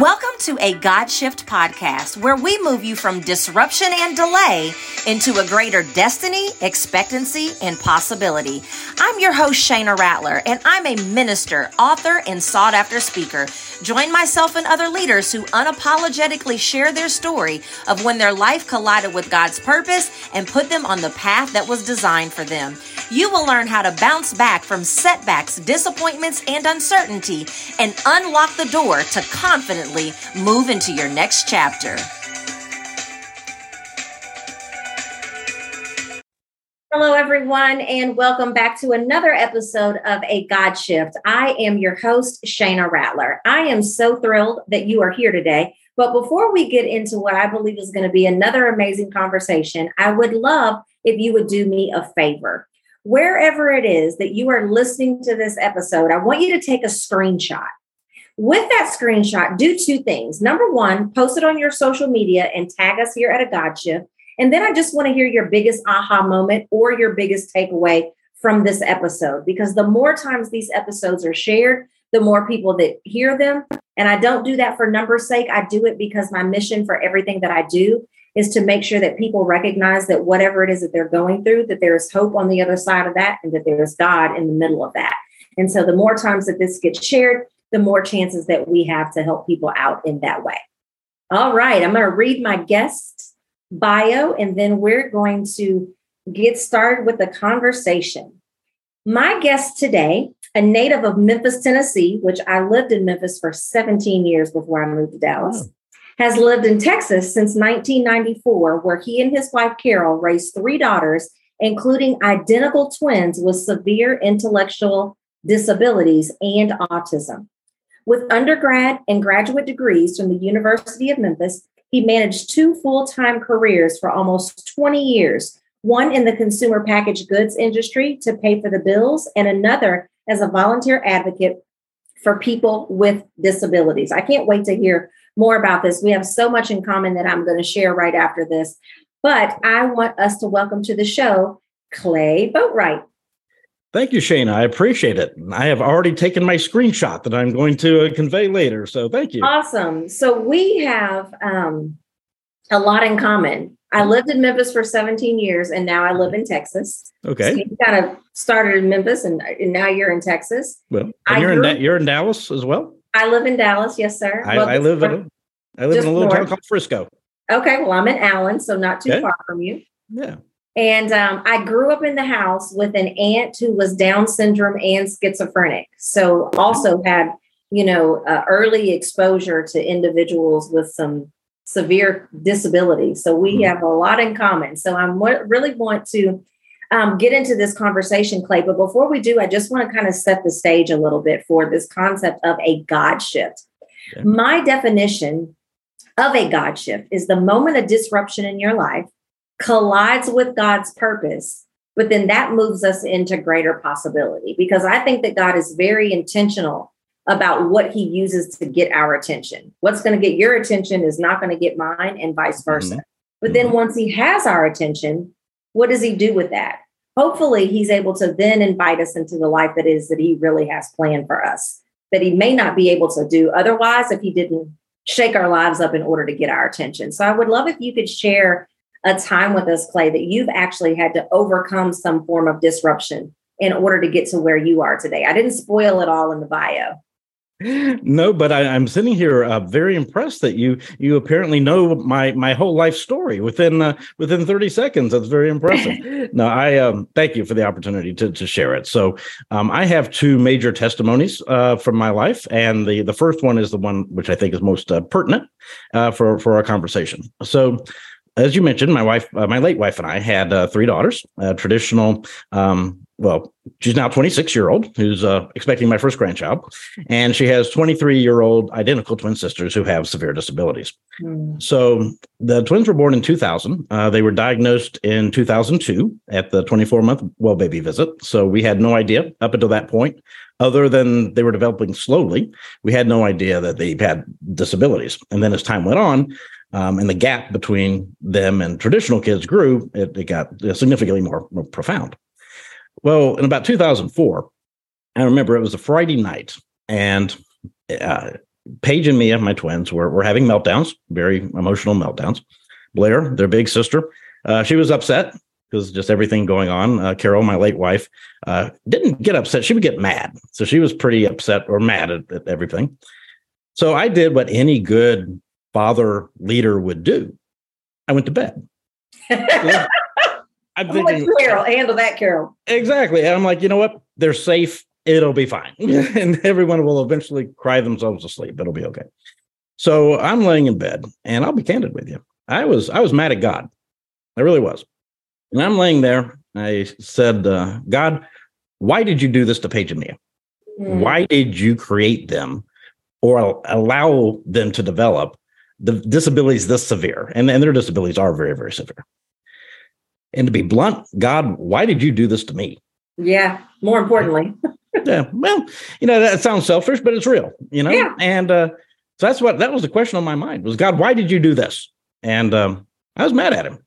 Welcome to A God Shift Podcast, where we move you from disruption and delay into a greater destiny, expectancy, and possibility. I'm your host, Shayna Rattler, and I'm a minister, author, and sought-after speaker. Join myself and other leaders who unapologetically share their story of when their life collided with God's purpose and put them on the path that was designed for them. You will learn how to bounce back from setbacks, disappointments, and uncertainty, and unlock the door to confidently move into your next chapter. Hello, everyone, and welcome back to another episode of A God Shift. I am your host, Shayna Rattler. I am so thrilled that you are here today. But before we get into what I believe is going to be another amazing conversation, I would love if you would do me a favor. Wherever it is that you are listening to this episode, I want you to take a screenshot. With that screenshot, do two things. Number one, post it on your social media and tag us here at A God Shift. And then I just want to hear your biggest aha moment or your biggest takeaway from this episode, because the more times these episodes are shared, the more people that hear them. And I don't do that for numbers' sake. I do it because my mission for everything that I do is to make sure that people recognize that whatever it is that they're going through, that there is hope on the other side of that and that there is God in the middle of that. And so the more times that this gets shared, the more chances that we have to help people out in that way. All right, I'm going to read my guest's bio, and then we're going to get started with the conversation. My guest today, a native of Memphis, Tennessee, which I lived in Memphis for 17 years before I moved to Dallas, has lived in Texas since 1994, where he and his wife, Carol, raised three daughters, including identical twins with severe intellectual disabilities and autism. With undergrad and graduate degrees from the University of Memphis, he managed two full-time careers for almost 20 years, one in the consumer packaged goods industry to pay for the bills, and another as a volunteer advocate for people with disabilities. I can't wait to hear more about this. We have so much in common that I'm going to share right after this. But I want us to welcome to the show, Clay Boatright. Thank you, Shayna. I appreciate it. I have already taken my screenshot that I'm going to convey later. So thank you. Awesome. So we have a lot in common. I lived in Memphis for 17 years, and now I live in Texas. Okay. So you kind of started in Memphis, and now you're in Texas. Well, and you're in Dallas as well? I live in Dallas. Yes, sir. I live in a little town called Frisco. Okay. Well, I'm in Allen, so not too far from you. Yeah. And I grew up in the house with an aunt who was Down syndrome and schizophrenic. So also had, early exposure to individuals with some severe disabilities. So we have a lot in common. So I really want to get into this conversation, Clay. But before we do, I just want to kind of set the stage a little bit for this concept of a God shift. Okay. My definition of a God shift is the moment a disruption in your life collides with God's purpose, but then that moves us into greater possibility, because I think that God is very intentional about what he uses to get our attention. What's going to get your attention is not going to get mine, and vice versa. Mm-hmm. But then once he has our attention, what does he do with that? Hopefully he's able to then invite us into the life that is that he really has planned for us, that he may not be able to do otherwise if he didn't shake our lives up in order to get our attention. So I would love if you could share a time with us, Clay, that you've actually had to overcome some form of disruption in order to get to where you are today. I didn't spoil it all in the bio. No, but I'm sitting here very impressed that you apparently know my whole life story within 30 seconds. That's very impressive. No, I thank you for the opportunity to share it. So I have two major testimonies from my life. And the first one is the one which I think is most pertinent for our conversation. So as you mentioned, my late wife and I had three daughters, traditional, well, she's now 26-year-old who's expecting my first grandchild, and she has 23-year-old identical twin sisters who have severe disabilities. Mm. So the twins were born in 2000. They were diagnosed in 2002 at the 24-month well-baby visit. So we had no idea up until that point, other than they were developing slowly. We had no idea that they had disabilities. And then as time went on, and the gap between them and traditional kids grew, it got significantly more profound. Well, in about 2004, I remember it was a Friday night, and Paige and Mia, my twins, were having meltdowns, very emotional meltdowns. Blair, their big sister, she was upset because just everything going on. Carol, my late wife, didn't get upset. She would get mad. So she was pretty upset or mad at everything. So I did what any good father leader would do. I went to bed. I'm thinking, Carol, handle that, Carol. Exactly. And I'm like, you know what? They're safe. It'll be fine. And everyone will eventually cry themselves asleep. It'll be okay. So I'm laying in bed, and I'll be candid with you. I was mad at God. I really was. And I'm laying there. I said, God, why did you do this to Paige and Mia? Mm. Why did you create them or allow them to develop the disabilities this severe? And their disabilities are very, very severe. And to be blunt, God, why did you do this to me? Yeah. More importantly. Yeah. Well, that sounds selfish, but it's real, Yeah. And so that was the question on my mind was, God, why did you do this? And I was mad at him.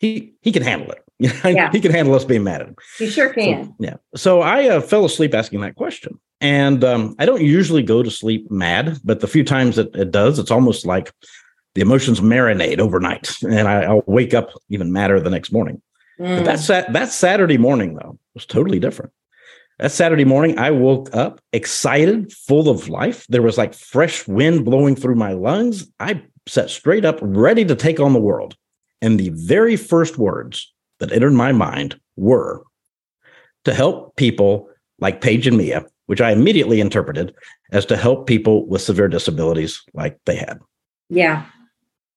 He can handle it. Yeah. He can handle us being mad at him. He sure can. So, yeah. So I fell asleep asking that question. And I don't usually go to sleep mad, but the few times that it does, it's almost like the emotions marinate overnight, and I'll wake up even madder the next morning. Mm. But that Saturday morning, though, was totally different. That Saturday morning, I woke up excited, full of life. There was like fresh wind blowing through my lungs. I sat straight up, ready to take on the world. And the very first words that entered my mind were to help people like Paige and Mia, which I immediately interpreted as to help people with severe disabilities like they had. Yeah.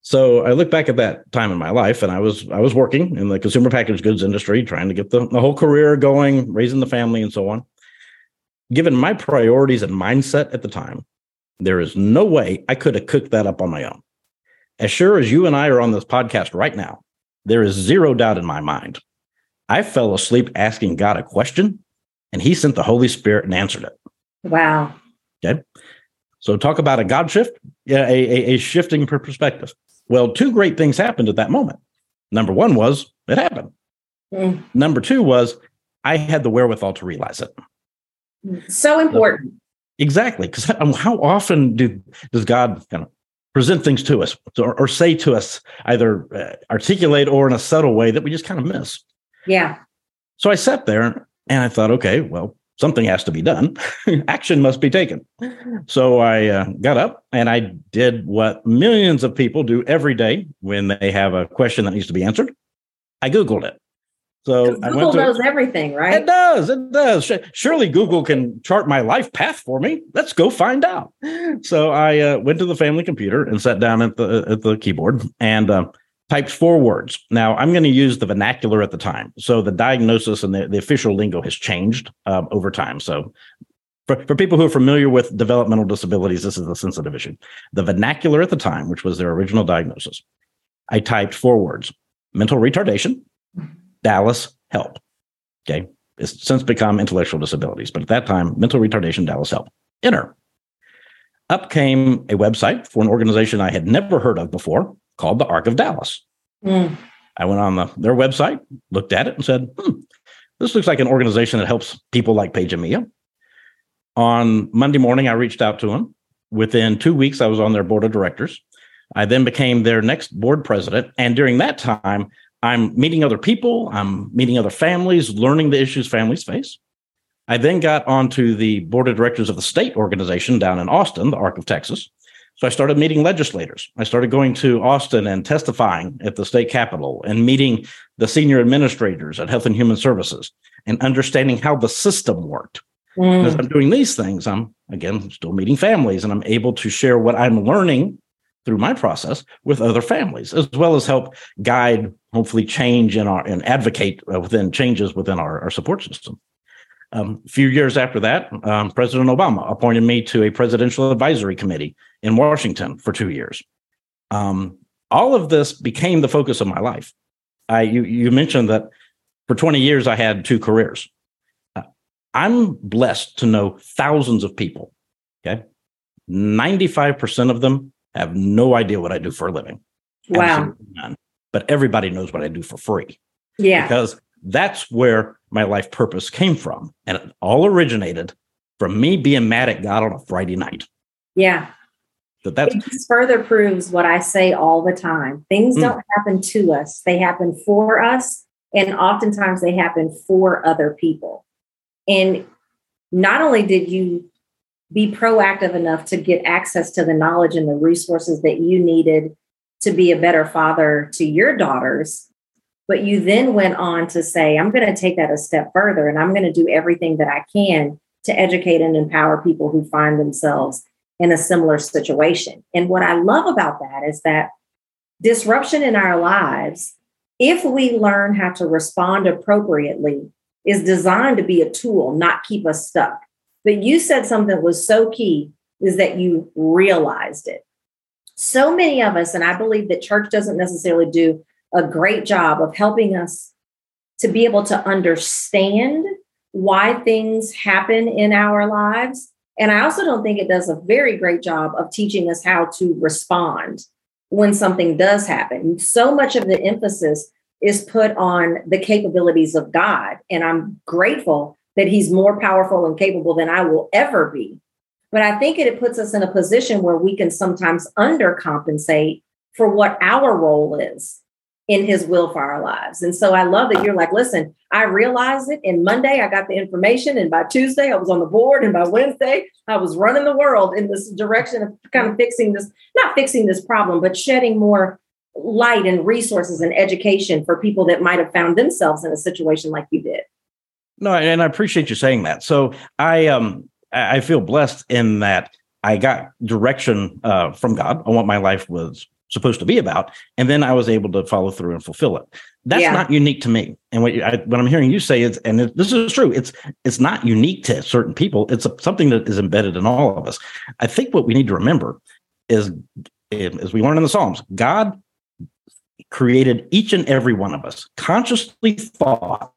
So I look back at that time in my life, and I was working in the consumer packaged goods industry, trying to get the whole career going, raising the family and so on. Given my priorities and mindset at the time, there is no way I could have cooked that up on my own. As sure as you and I are on this podcast right now, there is zero doubt in my mind. I fell asleep asking God a question, and he sent the Holy Spirit and answered it. Wow. Okay. So talk about a God shift, a shifting perspective. Well, two great things happened at that moment. Number one was it happened. Mm. Number two was I had the wherewithal to realize it. So important. So, exactly. Because how often does God kind of present things to us or say to us, either articulate or in a subtle way that we just kind of miss? Yeah. So I sat there and I thought, okay, well, something has to be done. Action must be taken. So I got up and I did what millions of people do every day when they have a question that needs to be answered. I Googled it. So Google knows everything, right? It does. It does. Surely Google can chart my life path for me. Let's go find out. So I went to the family computer and sat down at the keyboard and typed four words. Now, I'm going to use the vernacular at the time. So the diagnosis and the official lingo has changed over time. So for people who are familiar with developmental disabilities, this is a sensitive issue. The vernacular at the time, which was their original diagnosis, I typed four words: mental retardation, Dallas, help. Okay. It's since become intellectual disabilities. But at that time, mental retardation, Dallas, help. Enter. Up came a website for an organization I had never heard of before, called the Ark of Dallas. Mm. I went on their website, looked at it, and said, this looks like an organization that helps people like Paige and Mia. On Monday morning, I reached out to them. Within 2 weeks, I was on their board of directors. I then became their next board president. And during that time, I'm meeting other people. I'm meeting other families, learning the issues families face. I then got onto the board of directors of the state organization down in Austin, the Ark of Texas. So I started meeting legislators. I started going to Austin and testifying at the state capitol and meeting the senior administrators at Health and Human Services and understanding how the system worked. Mm. As I'm doing these things, I'm, again, still meeting families, and I'm able to share what I'm learning through my process with other families, as well as help guide, hopefully change and advocate within changes within our support system. A few years after that, President Obama appointed me to a presidential advisory committee in Washington for 2 years. All of this became the focus of my life. You mentioned that for 20 years, I had two careers. I'm blessed to know thousands of people. Okay. 95% of them have no idea what I do for a living. Wow. Absolutely none. But everybody knows what I do for free. Yeah. Because that's where my life purpose came from. And it all originated from me being mad at God on a Friday night. Yeah. So that's, it just further proves what I say all the time. Things don't happen to us. They happen for us. And oftentimes they happen for other people. And not only did you be proactive enough to get access to the knowledge and the resources that you needed to be a better father to your daughters, but you then went on to say, I'm going to take that a step further and I'm going to do everything that I can to educate and empower people who find themselves in a similar situation. And what I love about that is that disruption in our lives, if we learn how to respond appropriately, is designed to be a tool, not keep us stuck. But you said something that was so key is that you realized it. So many of us, and I believe that church doesn't necessarily do a great job of helping us to be able to understand why things happen in our lives. And I also don't think it does a very great job of teaching us how to respond when something does happen. So much of the emphasis is put on the capabilities of God. And I'm grateful that he's more powerful and capable than I will ever be. But I think it puts us in a position where we can sometimes undercompensate for what our role is in his will for our lives. And so I love that you're like, listen, I realized it. And Monday, I got the information. And by Tuesday, I was on the board. And by Wednesday, I was running the world in this direction of kind of fixing this, not fixing this problem, but shedding more light and resources and education for people that might have found themselves in a situation like you did. No, and I appreciate you saying that. So I feel blessed in that I got direction from God on what my life was supposed to be about, and then I was able to follow through and fulfill it. That's not unique to me. And what I'm hearing you say is, and this is true, it's not unique to certain people. It's something that is embedded in all of us. I think what we need to remember is, as we learn in the Psalms, God created each and every one of us, consciously thought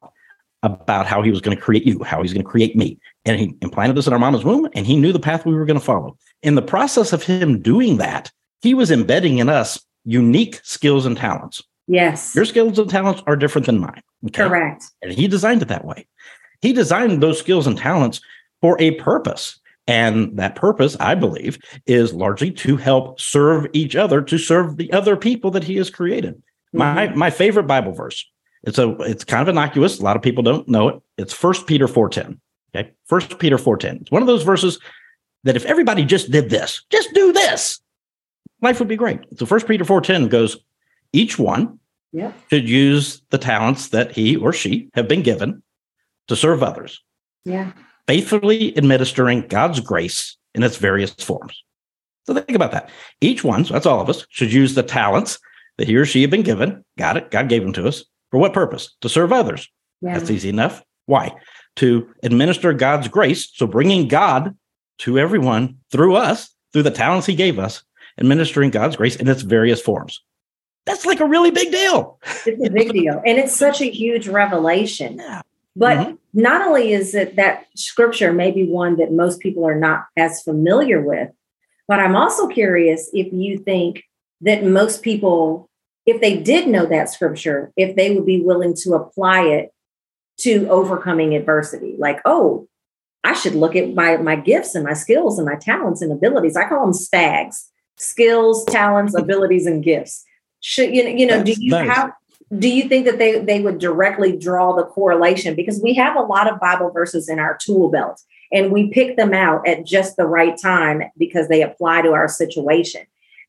about how he was going to create you, how he's going to create me. And he implanted us in our mama's womb, and he knew the path we were going to follow. In the process of him doing that, he was embedding in us unique skills and talents. Yes. Your skills and talents are different than mine. Okay? Correct. And he designed it that way. He designed those skills and talents for a purpose. And that purpose, I believe, is largely to help serve each other, to serve the other people that he has created. Mm-hmm. My favorite Bible verse, it's kind of innocuous. A lot of people don't know it. It's 1 Peter 4:10. Okay, 1 Peter 4:10. It's one of those verses that if everybody just did this, just do this, life would be great. So 1 Peter 4:10 goes, each one should use the talents that he or she have been given to serve others. Yeah. Faithfully administering God's grace in its various forms. So think about that. Each one, so that's all of us, should use the talents that he or she have been given. Got it. God gave them to us. For what purpose? To serve others. Yeah. That's easy enough. Why? To administer God's grace. So bringing God to everyone through us, through the talents he gave us, administering God's grace in its various forms. That's like a really big deal. It's a big deal. And it's such a huge revelation. Yeah. But not only is it that scripture may be one that most people are not as familiar with, but I'm also curious if you think that most people, if they did know that scripture, if they would be willing to apply it to overcoming adversity. Like, oh, I should look at my gifts and my skills and my talents and abilities. I call them STAGs. Skills, talents, abilities, and gifts. Should you know? Do you think that they would directly draw the correlation? Because we have a lot of Bible verses in our tool belt, and we pick them out at just the right time because they apply to our situation.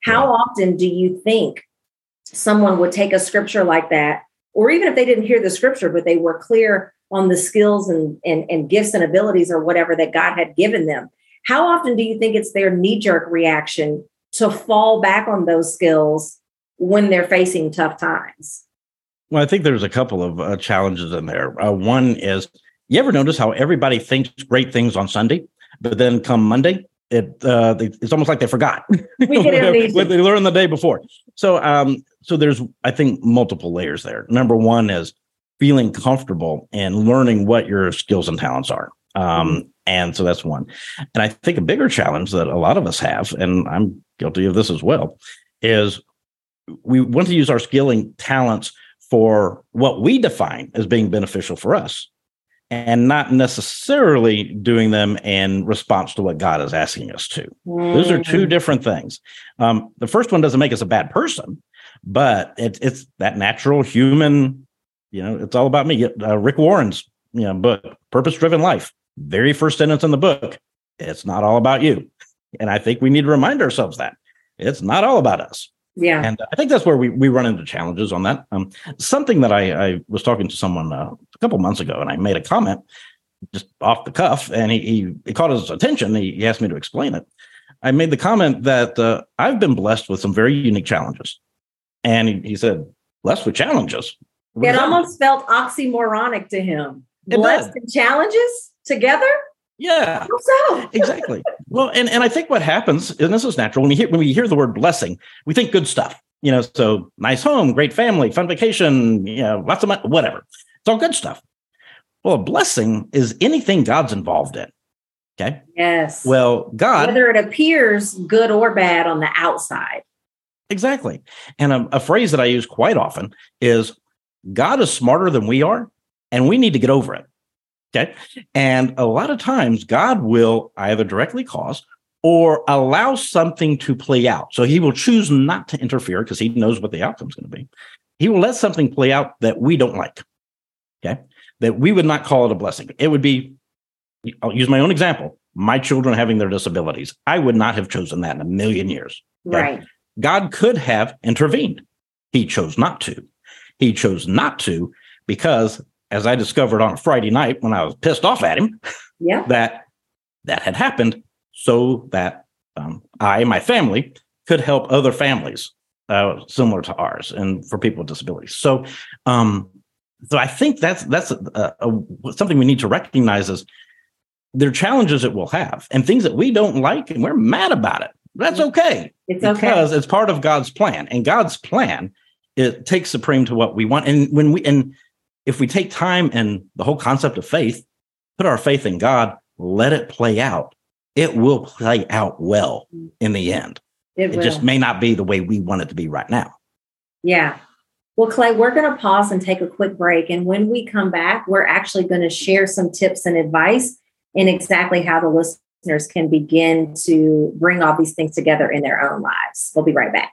How often do you think someone would take a scripture like that, or even if they didn't hear the scripture, but they were clear on the skills and gifts and abilities or whatever that God had given them? How often do you think it's their knee-jerk reaction to fall back on those skills when they're facing tough times? Well, I think there's a couple of challenges in there. One is, you ever notice how everybody thinks great things on Sunday, but then come Monday, it's almost like they forgot what they learned the day before. So there's, I think, multiple layers there. Number one is feeling comfortable and learning what your skills and talents are. And so that's one. And I think a bigger challenge that a lot of us have, and I'm guilty of this as well, is we want to use our skill and talents for what we define as being beneficial for us. and not necessarily doing them in response to what God is asking us to. Mm. Those are two different things. The first one doesn't make us a bad person, but it's that natural human, you know, it's all about me. Rick Warren's book, Purpose Driven Life, very first sentence in the book, it's not all about you. And I think we need to remind ourselves that it's not all about us. Yeah. And I think that's where we run into challenges on that. Something that I was talking to someone a couple months ago, and I made a comment just off the cuff, and he caught his attention. He asked me to explain it. I made the comment that I've been blessed with some very unique challenges. And he said, blessed with challenges? It almost felt oxymoronic to him. Blessed and challenges together? Yeah, so. Exactly. Well, and I think what happens, and this is natural, when we hear the word blessing, we think good stuff, so nice home, great family, fun vacation, lots of money, whatever. It's all good stuff. Well, a blessing is anything God's involved in. Okay. Yes. Well, God. Whether it appears good or bad on the outside. Exactly. And a phrase that I use quite often is God is smarter than we are, and we need to get over it. Okay. And a lot of times God will either directly cause or allow something to play out. So he will choose not to interfere because he knows what the outcome is going to be. He will let something play out that we don't like. Okay. That we would not call it a blessing. It would be, I'll use my own example, my children having their disabilities. I would not have chosen that in a million years. Okay? Right. God could have intervened. He chose not to. He chose not to because, as I discovered on a Friday night when I was pissed off at him, that had happened so that I and my family could help other families similar to ours and for people with disabilities. So so I think that's something we need to recognize is there are challenges it will have and things that we don't like and we're mad about it. That's okay. It's okay. Because it's part of God's plan. And God's plan, it takes supreme to what we want. And when we... and if we take time and the whole concept of faith, put our faith in God, let it play out. It will play out well in the end. It just may not be the way we want it to be right now. Yeah. Well, Clay, we're going to pause and take a quick break. And when we come back, we're actually going to share some tips and advice in exactly how the listeners can begin to bring all these things together in their own lives. We'll be right back.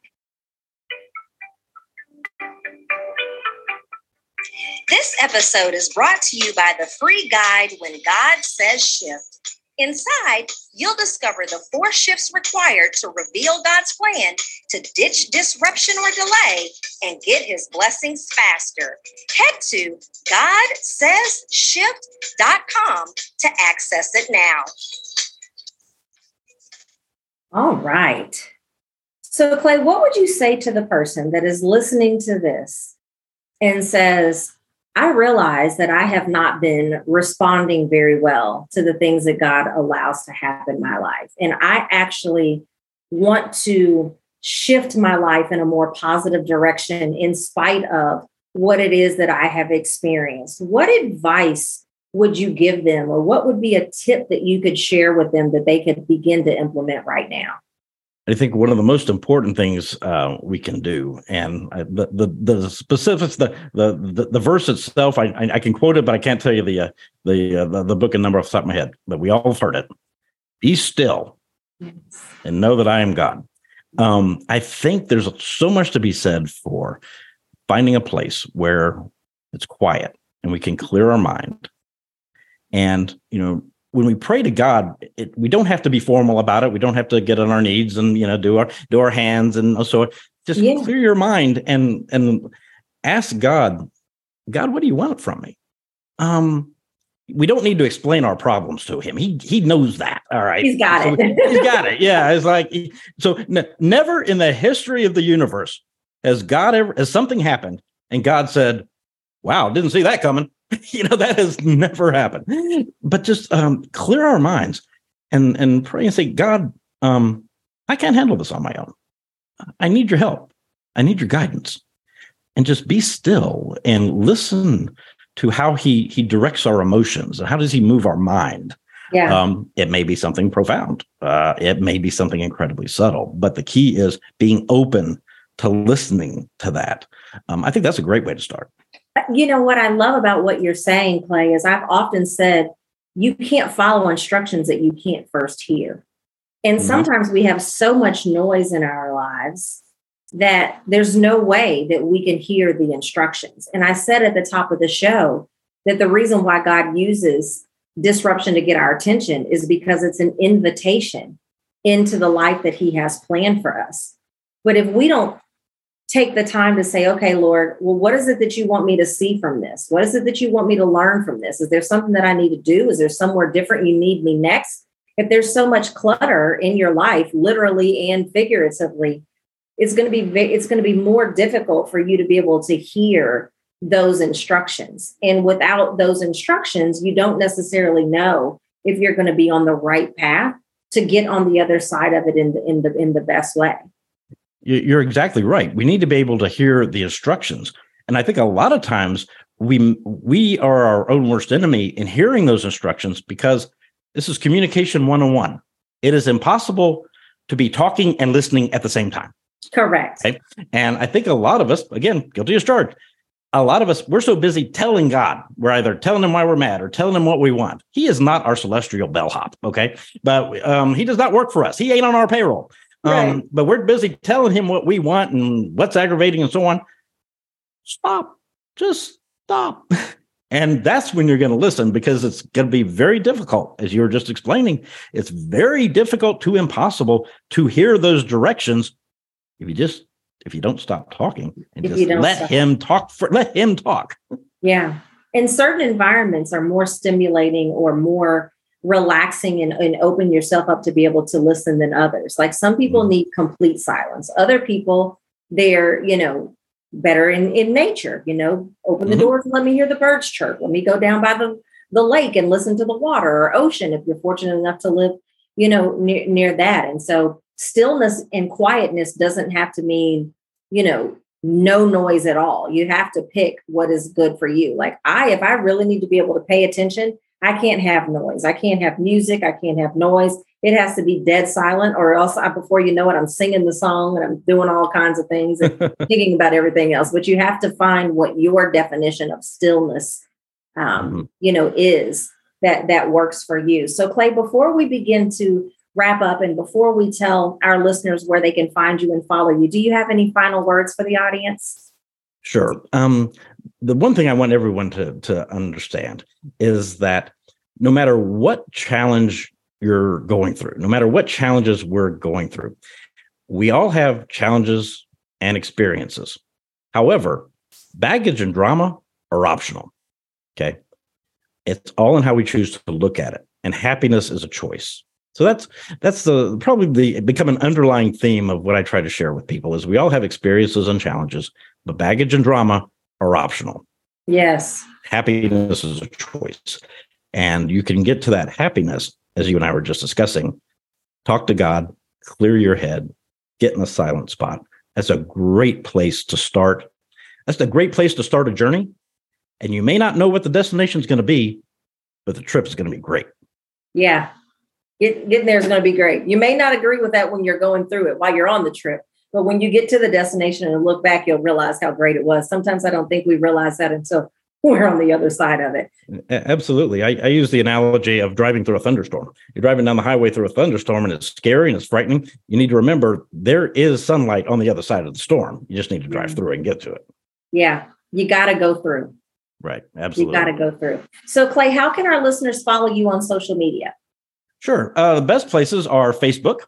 This episode is brought to you by the free guide, When God Says Shift. Inside, you'll discover the 4 shifts required to reveal God's plan, to ditch disruption or delay, and get his blessings faster. Head to GodSaysShift.com to access it now. All right. So, Clay, what would you say to the person that is listening to this and says, I realize that I have not been responding very well to the things that God allows to happen in my life. And I actually want to shift my life in a more positive direction in spite of what it is that I have experienced. What advice would you give them, or what would be a tip that you could share with them that they could begin to implement right now? I think one of the most important things we can do, and the specifics, the verse itself, I can quote it, but I can't tell you the book and number off the top of my head. But we all have heard it: "Be still and know that I am God." I think there's so much to be said for finding a place where it's quiet and we can clear our mind, and when we pray to God, we don't have to be formal about it. We don't have to get on our knees and do our hands, and so just clear your mind and ask God, God, what do you want from me? We don't need to explain our problems to him. He knows that. All right, he's got it. Yeah, it's like never in the history of the universe has something happened and God said, "Wow, didn't see that coming." That has never happened. But just clear our minds and pray and say, God, I can't handle this on my own. I need your help. I need your guidance. And just be still and listen to how he directs our emotions and how does he move our mind. Yeah. It may be something profound. It may be something incredibly subtle. But the key is being open to listening to that. I think that's a great way to start. you know, what I love about what you're saying, Clay, is I've often said, you can't follow instructions that you can't first hear. And sometimes we have so much noise in our lives that there's no way that we can hear the instructions. And I said at the top of the show that the reason why God uses disruption to get our attention is because it's an invitation into the life that he has planned for us. But if we don't take the time to say, okay, Lord, well, what is it that you want me to see from this? What is it that you want me to learn from this? Is there something that I need to do? Is there somewhere different you need me next? If there's so much clutter in your life, literally and figuratively, it's going to be more difficult for you to be able to hear those instructions. And without those instructions, you don't necessarily know if you're going to be on the right path to get on the other side of it in the best way. You're exactly right. We need to be able to hear the instructions. And I think a lot of times we are our own worst enemy in hearing those instructions, because this is communication 101. It is impossible to be talking and listening at the same time. Correct. Okay? And I think a lot of us, again, guilty as charged, a lot of us, we're so busy telling God. We're either telling him why we're mad or telling him what we want. He is not our celestial bellhop, okay? But he does not work for us. He ain't on our payroll. Right. But we're busy telling him what we want and what's aggravating and so on. Stop. Just stop. And that's when you're going to listen, because it's going to be very difficult, as you were just explaining. It's very difficult to impossible to hear those directions if you don't stop talking and just let him talk. Let him talk. Yeah. And certain environments are more stimulating or more relaxing and open yourself up to be able to listen than others. Like some people need complete silence. Other people, they're, better in nature, open the doors and let me hear the birds chirp. Let me go down by the lake and listen to the water or ocean if you're fortunate enough to live, near that. And so stillness and quietness doesn't have to mean, no noise at all. You have to pick what is good for you. Like if I really need to be able to pay attention, I can't have noise. I can't have music. I can't have noise. It has to be dead silent, or else before you know it, I'm singing the song and I'm doing all kinds of things and thinking about everything else. But you have to find what your definition of stillness, is that works for you. So Clay, before we begin to wrap up and before we tell our listeners where they can find you and follow you, do you have any final words for the audience? Sure. The one thing I want everyone to understand is that no matter what challenge you're going through, no matter what challenges we're going through, we all have challenges and experiences. However, baggage and drama are optional. Okay. It's all in how we choose to look at it. And happiness is a choice. So that's become an underlying theme of what I try to share with people is we all have experiences and challenges, but baggage and drama are optional. Yes. Happiness is a choice. And you can get to that happiness, as you and I were just discussing. Talk to God, clear your head, get in a silent spot. That's a great place to start. That's a great place to start a journey. And you may not know what the destination is going to be, but the trip is going to be great. Yeah. Getting there is going to be great. You may not agree with that when you're going through it, while you're on the trip. But when you get to the destination and look back, you'll realize how great it was. Sometimes I don't think we realize that until we're on the other side of it. Absolutely. I use the analogy of driving through a thunderstorm. You're driving down the highway through a thunderstorm and it's scary and it's frightening. You need to remember there is sunlight on the other side of the storm. You just need to drive through and get to it. Yeah. You got to go through. Right. Absolutely. You got to go through. So Clay, how can our listeners follow you on social media? Sure. The best places are Facebook.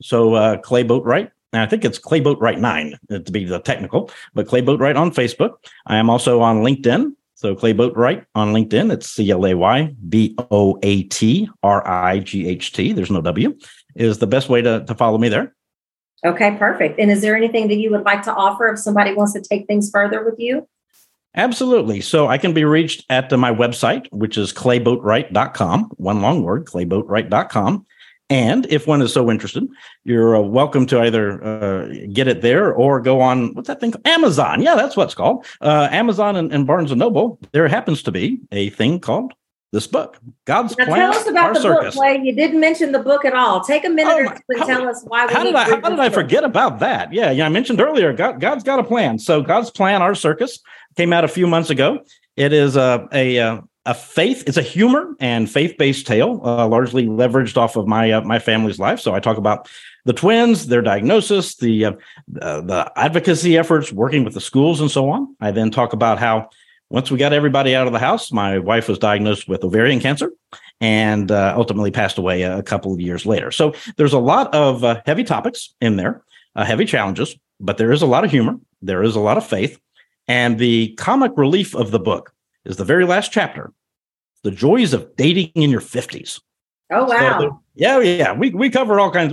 So Clay Boatright. And I think it's Clay Boatright 9 to be the technical, but Clay Boatright on Facebook. I am also on LinkedIn. So Clay Boatright on LinkedIn. It's ClayBoatright. There's no W. Is the best way to follow me there. Okay, perfect. And is there anything that you would like to offer if somebody wants to take things further with you? Absolutely. So I can be reached at my website, which is clayboatright.com. One long word, clayboatright.com. And if one is so interested, you're welcome to either get it there or go on, what's that thing called? Amazon. Yeah, that's what it's called. Amazon and Barnes & Noble. There happens to be a thing called this book, God's Plan. Tell us about the book, Clay. You didn't mention the book at all. Take a minute or two and tell us why. How did I forget about that? Yeah, I mentioned earlier, God's got a plan. So God's Plan, Our Circus, came out a few months ago. It is a humor and faith-based tale, largely leveraged off of my family's life. So I talk about the twins, their diagnosis, the advocacy efforts, working with the schools, and so on. I then talk about how once we got everybody out of the house, my wife was diagnosed with ovarian cancer and ultimately passed away a couple of years later. So there's a lot of heavy topics in there, heavy challenges, but there is a lot of humor. There is a lot of faith. And the comic relief of the book is the very last chapter, The Joys of Dating in Your 50s. Oh, wow. So we cover all kinds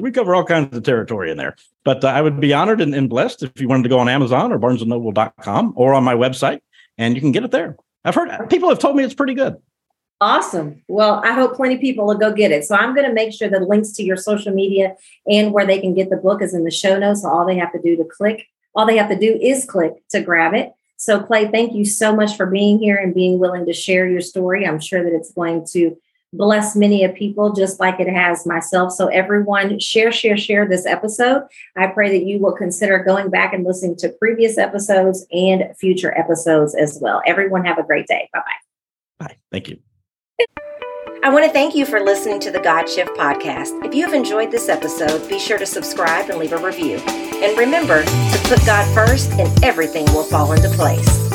of territory in there. But I would be honored and blessed if you wanted to go on Amazon or barnesandnoble.com or on my website. And you can get it there. I've heard people have told me it's pretty good. Awesome. Well, I hope plenty of people will go get it. So I'm going to make sure the links to your social media and where they can get the book is in the show notes. So all they have to do is click to grab it. So Clay, thank you so much for being here and being willing to share your story. I'm sure that it's going to bless many of people just like it has myself. So everyone share this episode. I pray that you will consider going back and listening to previous episodes and future episodes as well. Everyone have a great day. Bye-bye. Bye. Thank you. I want to thank you for listening to the God Shift Podcast. If you have enjoyed this episode, be sure to subscribe and leave a review. And remember to put God first and everything will fall into place.